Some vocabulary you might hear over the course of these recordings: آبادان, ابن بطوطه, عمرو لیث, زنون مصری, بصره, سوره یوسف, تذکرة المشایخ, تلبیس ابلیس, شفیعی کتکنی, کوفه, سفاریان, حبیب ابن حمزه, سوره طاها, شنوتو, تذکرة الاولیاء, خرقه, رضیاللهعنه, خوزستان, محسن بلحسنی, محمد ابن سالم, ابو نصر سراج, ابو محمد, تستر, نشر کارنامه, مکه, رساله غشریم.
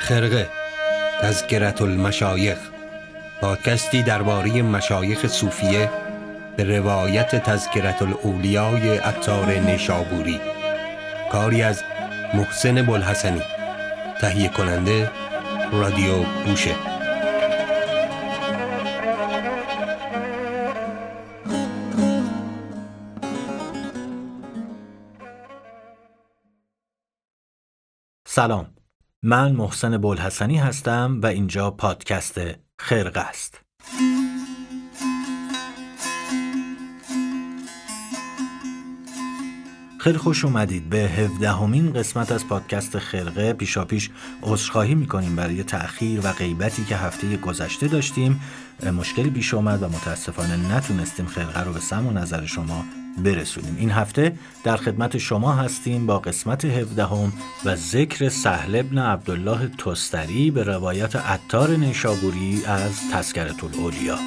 خرقه تذکرة المشایخ، پادکستی درباره مشایخ صوفیه به روایت تذکرة الاولیاء عطار نیشابوری، کاری از محسن بلحسنی، تهیه کننده رادیوگوشه. سلام، من محسن بلحسنی هستم و اینجا پادکست خرقه است. خیلی خوش اومدید به 17مین قسمت از پادکست خرقه. پیشاپیش عذرخواهی می‌کنیم برای تأخیر و غیبتی که هفته گذشته داشتیم. مشکلی پیش اومد و متأسفانه نتونستیم خرقه رو به سمع و نظر شما برسونیم. این هفته در خدمت شما هستیم با قسمت 17 و ذکر سهل بن عبدالله تستری به روایت عطار نیشابوری از تذکرة الاولیاء.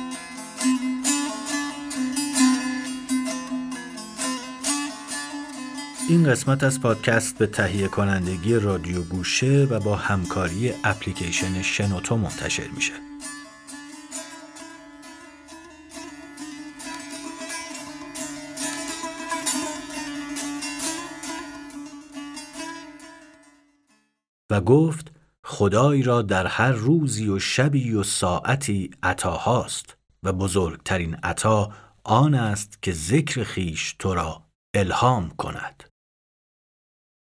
این قسمت از پادکست به تهیه کنندگی رادیو گوشه و با همکاری اپلیکیشن شنوتو منتشر میشه. و گفت خدای را در هر روزی و شبی و ساعتی عطاهاست و بزرگترین عطا آن است که ذکر خیش تو را الهام کند.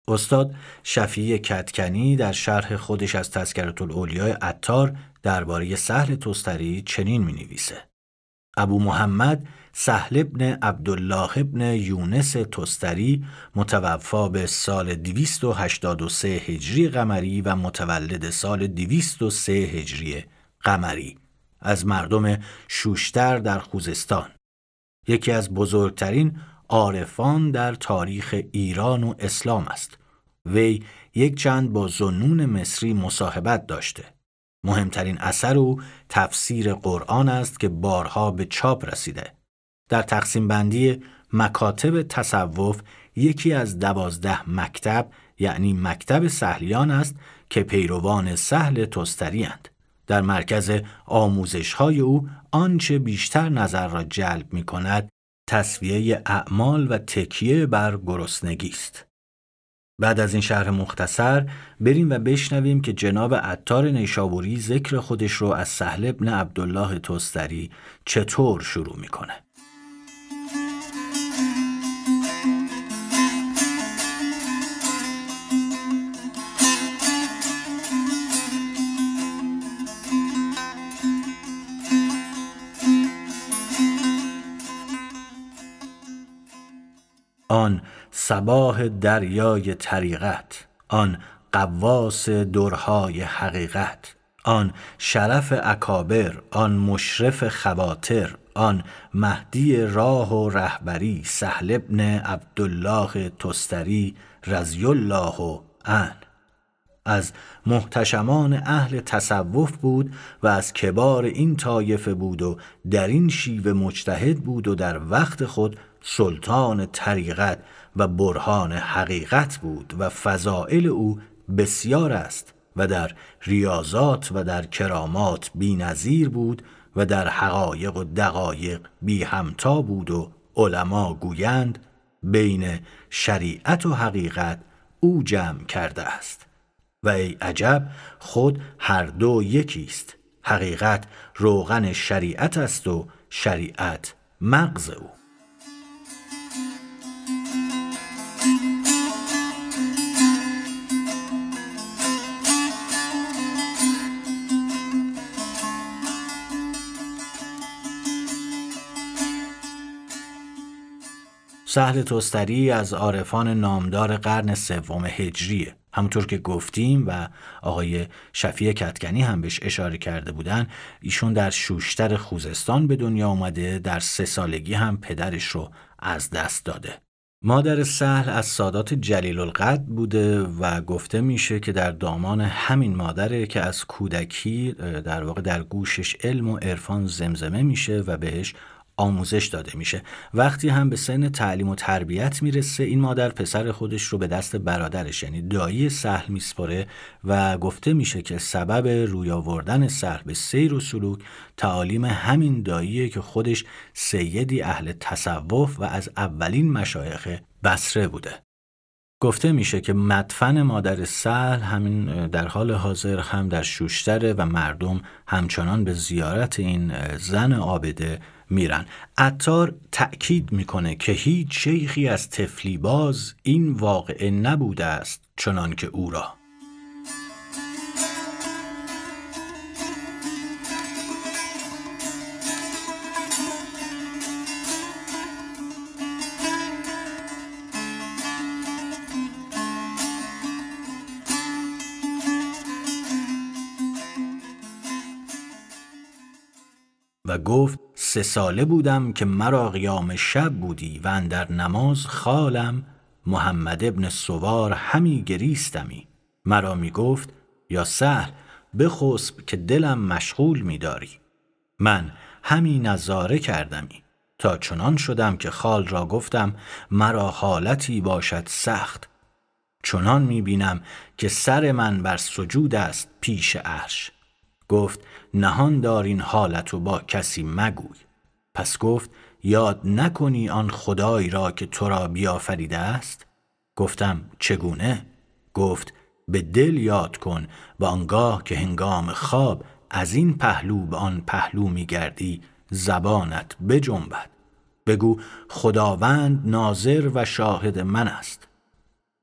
استاد شفیعی کتکنی در شرح خودش از تذکرة الاولیاء عطار درباره سهل تستری چنین می‌نویسه: ابو محمد سهل بن عبدالله بن یونس تستری متوفا به سال 283 هجری قمری و متولد سال 203 هجری قمری، از مردم شوشتر در خوزستان، یکی از بزرگترین عارفان در تاریخ ایران و اسلام است. وی یک چند با زنون مصری مصاحبت داشته. مهمترین اثر او تفسیر قرآن است که بارها به چاپ رسیده. در تقسیم بندی مکاتب تصوف یکی از 12 مکتب، یعنی مکتب سهلیان است که پیروان سهل تستری اند. در مرکز آموزش‌های او آنچه بیشتر نظر را جلب می‌کند تسویه اعمال و تکیه بر گرسنگی است. بعد از این شرح مختصر بریم و بشنویم که جناب عطار نیشابوری ذکر خودش رو از سهل بن عبدالله تستری چطور شروع میکنه. آن صباح دریای طریقت، آن قواس درهای حقیقت، آن شرف اکابر، آن مشرف خواطر، آن مهدی راه و رهبری، سهل بن عبدالله تستری رضی الله عنه، از محتشمان اهل تصوف بود و از کبار این طایفه بود و در این شیوه مجتهد بود و در وقت خود سلطان طریقت و برهان حقیقت بود و فضائل او بسیار است و در ریاضات و در کرامات بی‌نظیر بود و در حقایق و دقایق بی همتا بود و علما گویند بین شریعت و حقیقت او جمع کرده است و ای عجب خود هر دو یکیست. حقیقت روغن شریعت است و شریعت مغز او. سهل تستری از عارفان نامدار قرن سوم هجریه. همونطور که گفتیم و آقای شفیع کتکنی هم بهش اشاره کرده بودن، ایشون در شوشتر خوزستان به دنیا اومده. در 3 سالگی هم پدرش رو از دست داده. مادر سهل از سادات جلیل القدر بوده و گفته میشه که در دامان همین مادره که از کودکی در واقع در گوشش علم و عرفان زمزمه میشه و بهش آموزش داده میشه. وقتی هم به سن تعلیم و تربیت میرسه، این مادر پسر خودش رو به دست برادرش یعنی دایی سهل میسپره و گفته میشه که سبب روی آوردن سهل به سیر و سلوک تعالیم همین داییه که خودش سیدی اهل تصوف و از اولین مشایخ بصره بوده. گفته میشه که مدفن مادر سهل همین در حال حاضر هم در شوشتر و مردم همچنان به زیارت این زن عابده میرن. عطار تأکید میکنه که هیچ شیخی از طفلی باز این واقعه نبوده است چنان که او را. و گفت 3 ساله بودم که مرا قیام شب بودی و اندر نماز خالم محمد ابن سوار همی گریستمی. مرا می گفت یا سهل بخسب که دلم مشغول می داری. من همی نظاره کردمی تا چنان شدم که خال را گفتم مرا حالتی باشد سخت. چنان می بینم که سر من بر سجود است پیش عرش. گفت نهان دار این حالت و با کسی مگوی. پس گفت یاد نکنی آن خدایی را که تو را بیافریده است؟ گفتم چگونه؟ گفت به دل یاد کن و آنگاه که هنگام خواب از این پهلو به آن پهلو می گردی زبانت بجنبد. بگو خداوند ناظر و شاهد من است.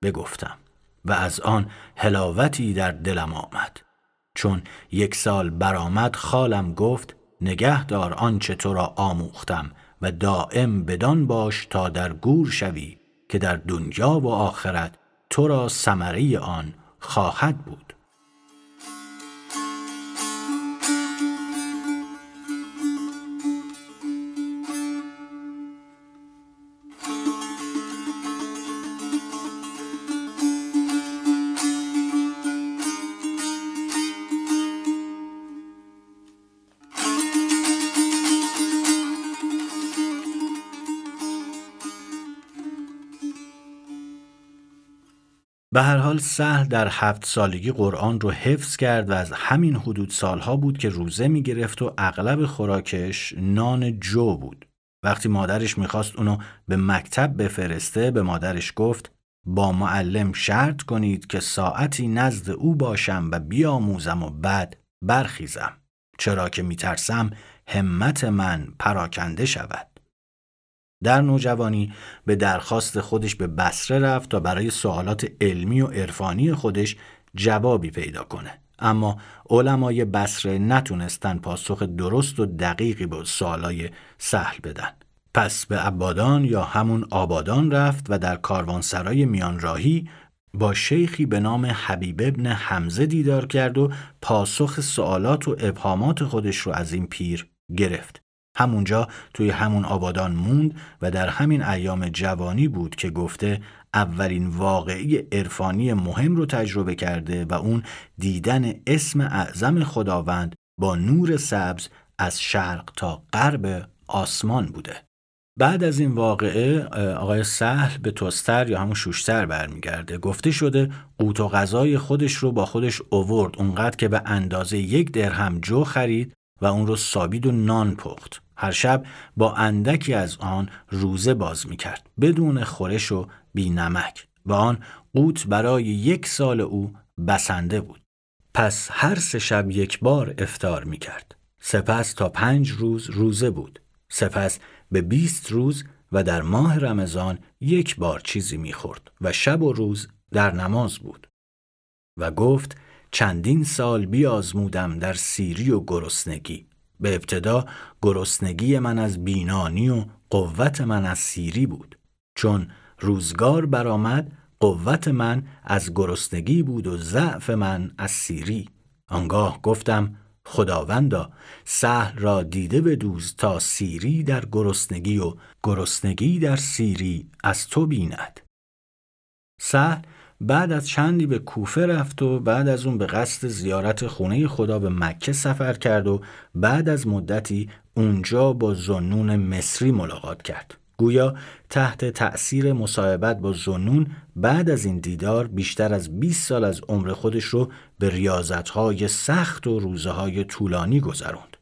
بگفتم و از آن حلاوتی در دلم آمد. چون 1 سال برآمد خالم گفت نگه دار آن چه تو را آموختم و دائم بدان باش تا در گور شوی که در دنیا و آخرت تو را ثمره آن خواهد بود. به هر حال سهل در 7 سالگی قرآن رو حفظ کرد و از همین حدود سالها بود که روزه می گرفت و اغلب خوراکش نان جو بود. وقتی مادرش می خواست اونو به مکتب بفرسته به مادرش گفت با معلم شرط کنید که ساعتی نزد او باشم و بیاموزم و بعد برخیزم، چرا که می ترسم همت من پراکنده شود. در نوجوانی به درخواست خودش به بصره رفت تا برای سوالات علمی و عرفانی خودش جوابی پیدا کنه، اما علمای بصره نتونستن پاسخ درست و دقیقی به سوالای سهل بدن. پس به عبادان یا همون آبادان رفت و در کاروانسرای میانراهی با شیخی به نام حبیب ابن حمزه دیدار کرد و پاسخ سوالات و ابهامات خودش رو از این پیر گرفت. همونجا توی همون آبادان موند و در همین ایام جوانی بود که گفته اولین واقعه عرفانی مهم رو تجربه کرده و اون دیدن اسم اعظم خداوند با نور سبز از شرق تا غرب آسمان بوده. بعد از این واقعه آقای سهل به توستر یا همون شوشتر برمیگرده. گفته شده قوت و غذای خودش رو با خودش آورد، اونقدر که به اندازه 1 درهم جو خرید و اون رو سابید و نان پخت. هر شب با اندکی از آن روزه باز میکرد بدون خورش و بی نمک و آن قوت برای 1 سال او بسنده بود. پس هر 3 شب 1 بار افطار میکرد. سپس تا 5 روز روزه بود. سپس به 20 روز و در ماه رمضان 1 بار چیزی میخورد و شب و روز در نماز بود. و گفت چندین سال بیازمودم در سیری و گرسنگی. به ابتدا گرسنگی من از بینانی و قوت من از سیری بود. چون روزگار برآمد قوت من از گرسنگی بود و ضعف من از سیری. آنگاه گفتم خداوندا سهل را دیده بدوز تا سیری در گرسنگی و گرسنگی در سیری از تو بیند. سهل بعد از چندی به کوفه رفت و بعد از اون به قصد زیارت خونه خدا به مکه سفر کرد و بعد از مدتی اونجا با زنون مصری ملاقات کرد. گویا تحت تأثیر مصاحبت با زنون بعد از این دیدار بیشتر از 20 سال از عمر خودش رو به ریاضت‌های سخت و روزهای طولانی گذروند.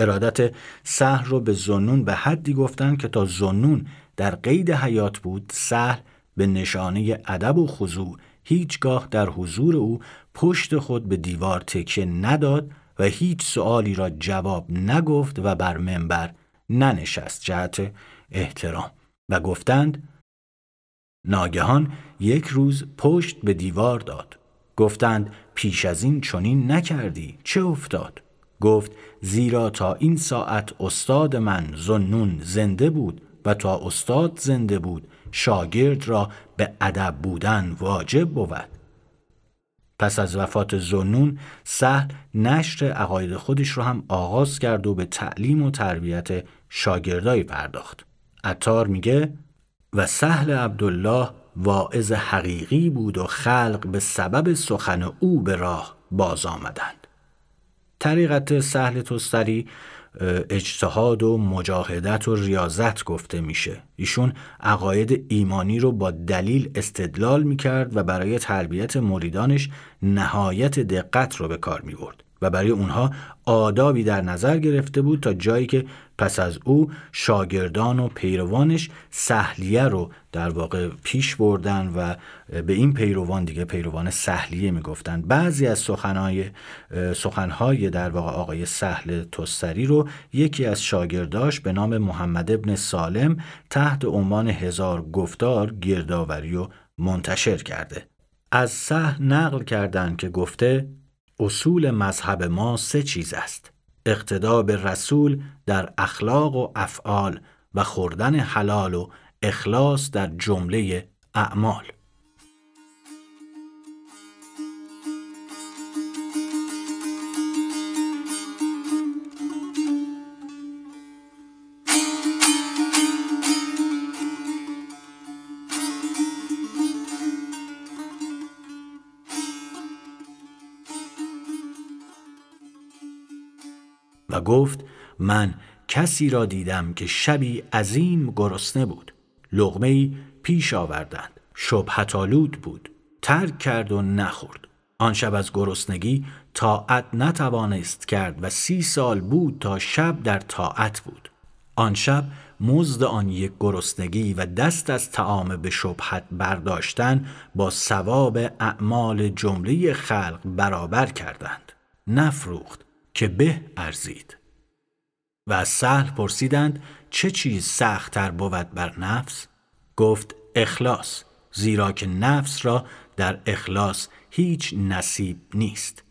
ارادت سهل رو به زنون به حدی گفتن که تا زنون در قید حیات بود، سهل به نشانه ادب و خضوع هیچگاه در حضور او پشت خود به دیوار تکیه نداد و هیچ سؤالی را جواب نگفت و بر منبر ننشست جهت احترام. و گفتند ناگهان یک روز پشت به دیوار داد. گفتند پیش از این چنین نکردی، چه افتاد؟ گفت زیرا تا این ساعت استاد من زنون زنده بود و تا استاد زنده بود شاگرد را به ادب بودن واجب بود. پس از وفات زنون سهل نشر عقاید خودش را هم آغاز کرد و به تعلیم و تربیت شاگردای پرداخت. عطار میگه و سهل عبدالله واعظ حقیقی بود و خلق به سبب سخن او به راه باز آمدند. طریقت سهل تستری اجتهاد و مجاهدت و ریاضت گفته میشه. ایشون عقاید ایمانی رو با دلیل استدلال میکرد و برای تربیت مریدانش نهایت دقت رو به کار میبرد و برای اونها آدابی در نظر گرفته بود تا جایی که پس از او شاگردان و پیروانش سهلیه رو در واقع پیش بردن و به این پیروان دیگه پیروان سهلیه میگفتن. بعضی از سخنهای در واقع آقای سهل تستری رو یکی از شاگرداش به نام محمد ابن سالم تحت عنوان 1000 گفتار گردآوری و منتشر کرده. از سهل نقل کردن که گفته اصول مذهب ما 3 چیز است: اقتدا به رسول در اخلاق و افعال و خوردن حلال و اخلاص در جمله اعمال. و گفت من کسی را دیدم که شبی عظیم گرسنه بود، لقمه‌ای پیش آوردند، شبهت‌آلود بود، ترک کرد و نخورد. آن شب از گرسنگی طاعت نتوانست کرد و 30 سال بود تا شب در طاعت بود. آن شب مزد آن یک گرسنگی و دست از طعام به شبهت برداشتن با ثواب اعمال جمله خلق برابر کردند، نفروخت که به ارزید. و از سهل پرسیدند چه چیز سخت‌تر بود بر نفس؟ گفت اخلاص، زیرا که نفس را در اخلاص هیچ نصیب نیست.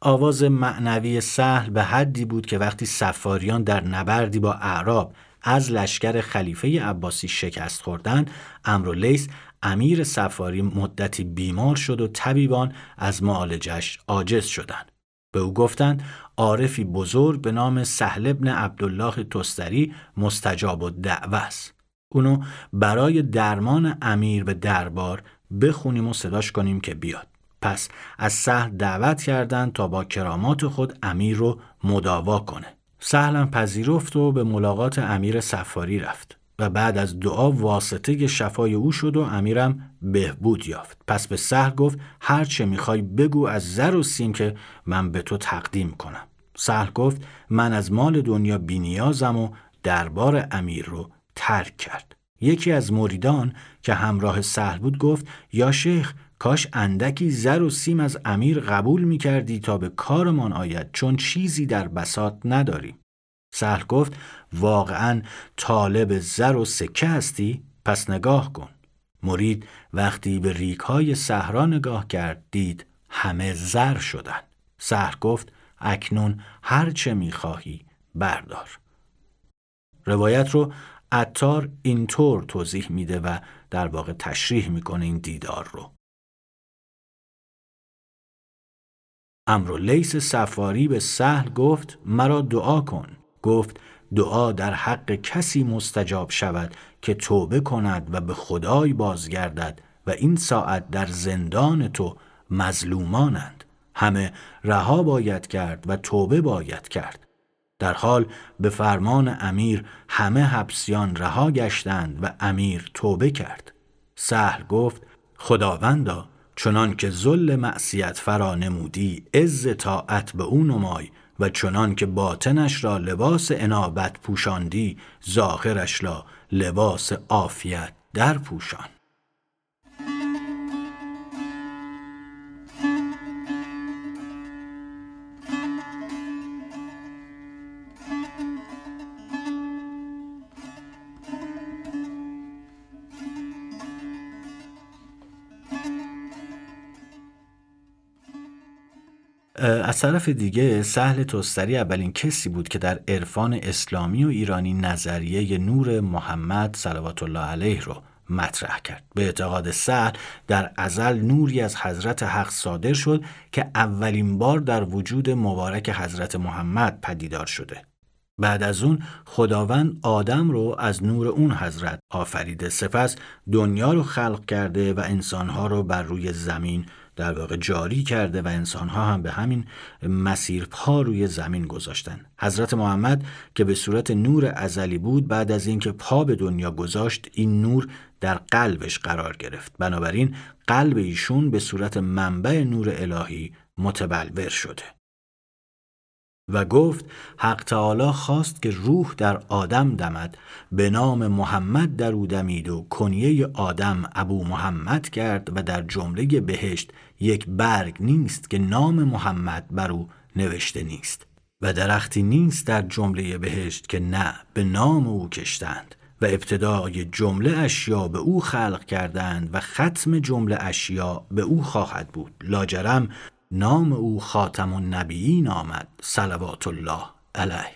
آواز معنوی سهل به حدی بود که وقتی سفاریان در نبردی با اعراب از لشکر خلیفه عباسی شکست خوردند، عمرو لیث امیر سفاری مدتی بیمار شد و طبیبان از معالجش عاجز شدند. به او گفتند عارفی بزرگ به نام سهل بن عبدالله تستری مستجاب الدعوه است. اونو برای درمان امیر به دربار بخونیم و صداش کنیم که بیاد. پس از سهل دعوت کردند تا با کرامات خود امیر رو مداوا کنه. سهل پذیرفت و به ملاقات امیر سفاری رفت و بعد از دعا واسطه شفای او شد و امیرم بهبود یافت. پس به سهل گفت هر چه میخوای بگو از زر و سیم که من به تو تقدیم کنم. سهل گفت من از مال دنیا بی‌نیازم و دربار امیر رو ترک کرد. یکی از مریدان که همراه سهل بود گفت یا شیخ کاش اندکی زر و سیم از امیر قبول میکردی تا به کارمان آید، چون چیزی در بساط نداریم. سهل گفت واقعا طالب زر و سکه هستی؟ پس نگاه کن. مرید وقتی به ریگ‌های صحرا نگاه کرد دید همه زر شدند. سهل گفت اکنون هر چه می‌خواهی بردار. روایت رو عطار اینطور توضیح میده و در واقع تشریح میکنه این دیدار رو. عمرو لیث سفاری به سهل گفت مرا دعا کن. گفت دعا در حق کسی مستجاب شود که توبه کند و به خدای بازگردد و و این ساعت در زندان تو مظلومانند، همه رها باید کرد و توبه باید کرد. در حال به فرمان امیر همه حبسیان رها گشتند و امیر توبه کرد. سهل گفت: خداوندا، چنان که ذل معصیت فرا نمودی عز طاعت به او نمای و چنان که باطنش را لباس انابت پوشاندی ظاهرش را لباس عافیت در پوشان. از طرف دیگه سهل تستری اولین کسی بود که در عرفان اسلامی و ایرانی نظریه نور محمد صلوات الله علیه رو مطرح کرد. به اعتقاد سهل در ازل نوری از حضرت حق صادر شد که اولین بار در وجود مبارک حضرت محمد پدیدار شده. بعد از اون خداوند آدم رو از نور اون حضرت آفریده، سپس دنیا رو خلق کرده و انسانها رو بر روی زمین در واقع جاری کرده و انسانها هم به همین مسیر پا روی زمین گذاشتن. حضرت محمد که به صورت نور ازلی بود، بعد از اینکه پا به دنیا گذاشت این نور در قلبش قرار گرفت. بنابراین قلب ایشون به صورت منبع نور الهی متبلور شده. و گفت: حق تعالی خواست که روح در آدم دمد، به نام محمد در او دمید و کنیه آدم ابو محمد کرد و در جمله بهشت یک برگ نیست که نام محمد بر او نوشته نیست و درختی نیست در جمله بهشت که نه به نام او کشتند و ابتدای جمله اشیا به او خلق کردند و ختم جمله اشیا به او خواهد بود، لاجرم نام او خاتم النبیین آمد صلوات الله علیه.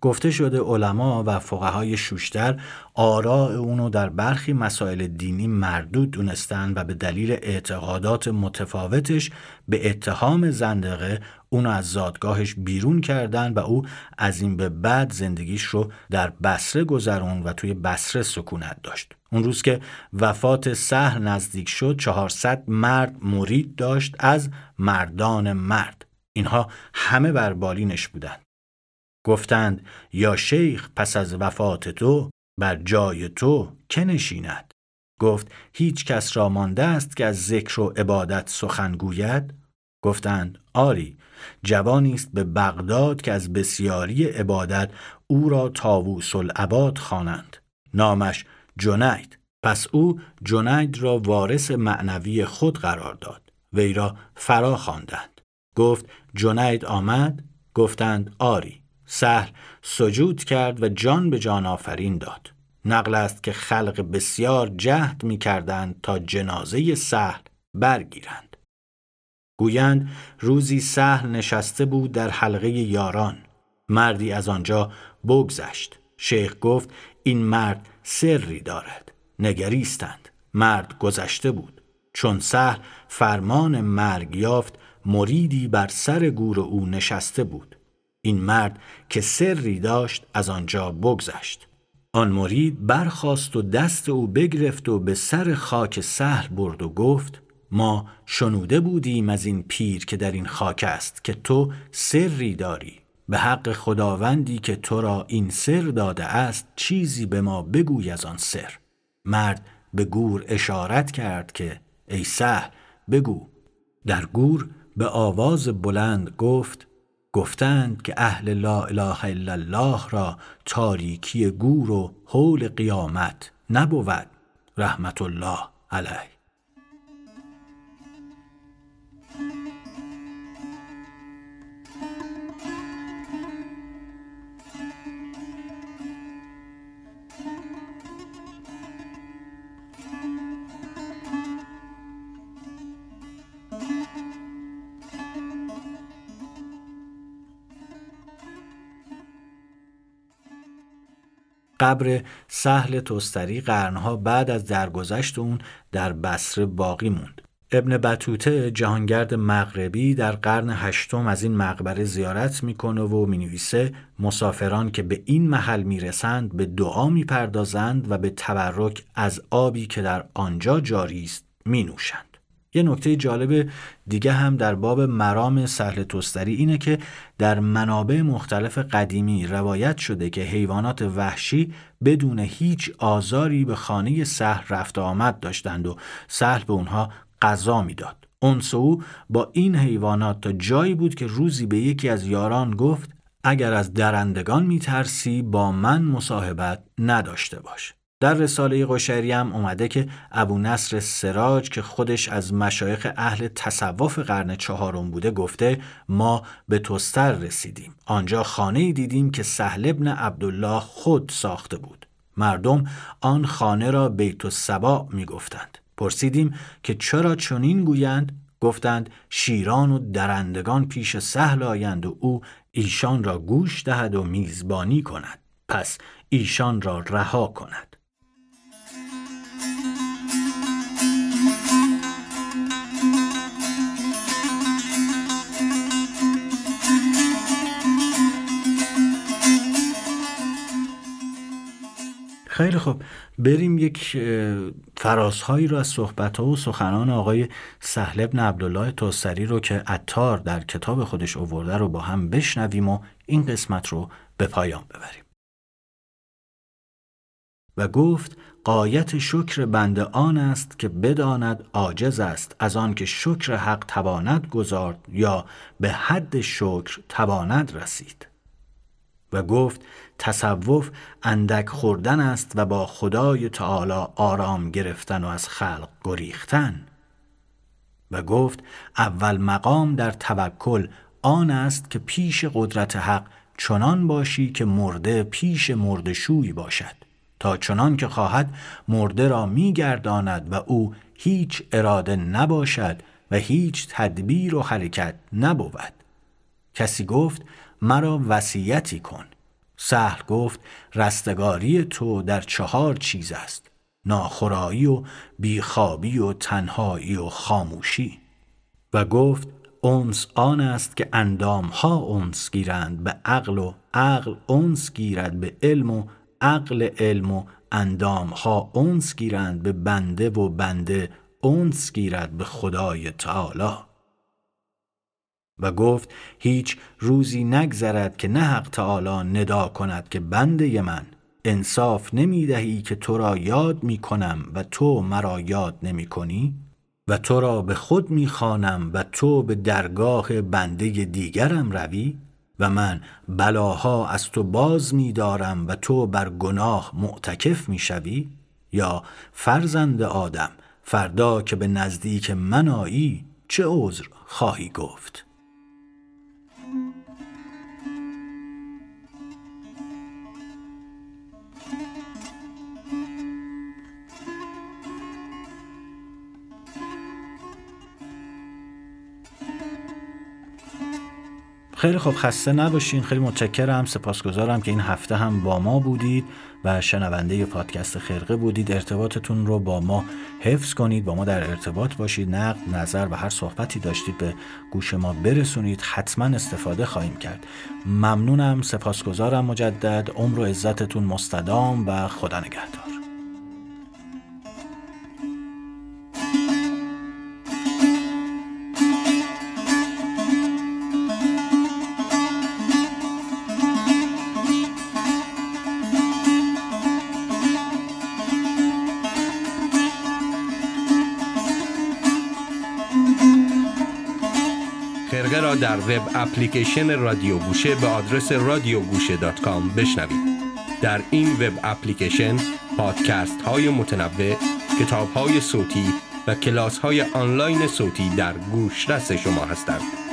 گفته شده علما و فقهای شوشتر آراء اونو در برخی مسائل دینی مردود دونستن و به دلیل اعتقادات متفاوتش به اتهام زندقه اونو از زادگاهش بیرون کردن و او از این به بعد زندگیش رو در بصره گذرون و توی بصره سکونت داشت. اون روز که وفات سهل نزدیک شد 400 مرد مرید داشت از مردان مرد. اینها همه بر بالینش بودند. گفتند: یا شیخ، پس از وفات تو بر جای تو که نشیند؟ گفت: هیچ کس را مانده است که از ذکر و عبادت سخن گوید؟ گفتند: آری، جوانی است به بغداد که از بسیاری عبادت او را طاووس العباد خوانند، نامش جنید. پس او جنید را وارث معنوی خود قرار داد، وی را فرا خواندند. گفت: جنید آمد؟ گفتند: آری. سهل سجود کرد و جان به جان آفرین داد. نقل است که خلق بسیار جهد می کردند تا جنازه سهل برگیرند. گویند روزی سهل نشسته بود در حلقه یاران، مردی از آنجا بگذشت. شیخ گفت: این مرد سری دارد، نگریستند. مرد گذشته بود. چون سهل فرمان مرگ یافت مریدی بر سر گور او نشسته بود. این مرد که سری داشت از آنجا بگذشت. آن مرید برخاست و دست او بگرفت و به سر خاک سهل برد و گفت: ما شنوده بودیم از این پیر که در این خاک است که تو سری داری. به حق خداوندی که تو را این سر داده است چیزی به ما بگوی از آن سر. مرد به گور اشارت کرد که ای سهل بگو. در گور به آواز بلند گفت: گفتند که اهل لا اله الا الله را تاریکی گور و هول قیامت نبود رحمت الله علیه. قبر سهل تستری قرنها بعد از درگذشت اون در بصره باقی موند. ابن بطوطه جهانگرد مغربی در قرن هشتم از این مقبره زیارت میکنه و مینویسه مسافران که به این محل میرسند به دعا میپردازند و به تبرک از آبی که در آنجا جاری است مینوشند. یه نکته جالب دیگه هم در باب مرام سهل تستری اینه که در منابع مختلف قدیمی روایت شده که حیوانات وحشی بدون هیچ آزاری به خانه سهل رفت آمد داشتند و سهل به اونها غذا میداد. انس او با این حیوانات تا جایی بود که روزی به یکی از یاران گفت اگر از درندگان میترسی با من مصاحبت نداشته باش. در رساله غشریم اومده که ابو نصر سراج که خودش از مشایخ اهل تصوف قرن چهارم بوده گفته ما به تستر رسیدیم. آنجا خانه‌ای دیدیم که سهل بن عبدالله خود ساخته بود. مردم آن خانه را بیت السبا میگفتند. پرسیدیم که چرا چنین گویند؟ گفتند شیران و درندگان پیش سهل آیند و او ایشان را گوش دهد و میزبانی کند. پس ایشان را رها کند. خیلی خب، بریم یک فرازهایی رو از صحبت‌ها و سخنان آقای سهل بن عبدالله تستری رو که عطار در کتاب خودش آورده رو با هم بشنویم و این قسمت رو به پایان ببریم. و گفت غایت شکر بنده آن است که بداند عاجز است از آن که شکر حق تواند گزارد یا به حد شکر تواند رسید. و گفت تصوف اندک خوردن است و با خدای تعالی آرام گرفتن و از خلق گریختن. و گفت اول مقام در توکل آن است که پیش قدرت حق چنان باشی که مرده پیش مرده‌شوی باشد تا چنان که خواهد مرده را می‌گرداند و او هیچ اراده نباشد و هیچ تدبیر و حرکت نبود. کسی گفت مرا وصیتی کن. سهل گفت رستگاری تو در 4 چیز است: ناخرایی و بیخوابی و تنهایی و خاموشی. و گفت انس آن است که اندامها انس گیرند به عقل و عقل انس گیرد به علم و عقل علم و اندامها انس گیرند به بنده و بنده انس گیرد به خدای تعالی. و گفت هیچ روزی نگذرد که نه حق تعالی ندا کند که بنده من انصاف نمی دهی که تو را یاد می کنم و تو مرا یاد نمی کنی و تو را به خود می خوانم و تو به درگاه بنده دیگرم روی و من بلاها از تو باز می دارم و تو بر گناه معتکف می شوی. یا فرزند آدم فردا که به نزدیک من آیی چه عذر خواهی گفت؟ خیلی خوب، خسته نباشین. خیلی متشکرم، سپاسگزارم که این هفته هم با ما بودید و شنونده پادکست خرقه بودید. ارتباطتون رو با ما حفظ کنید، با ما در ارتباط باشید. نقد، نظر و هر صحبتی داشتید به گوش ما برسونید، حتما استفاده خواهیم کرد. ممنونم، سپاسگزارم مجدد. عمر و عزتتون مستدام و خدا نگهدار. در وب اپلیکیشن رادیو گوشه به آدرس radiogoosheh.com بشنوید. در این وب اپلیکیشن پادکست های متنوع، کتاب های صوتی و کلاس های آنلاین صوتی در گوشرس شما هستند.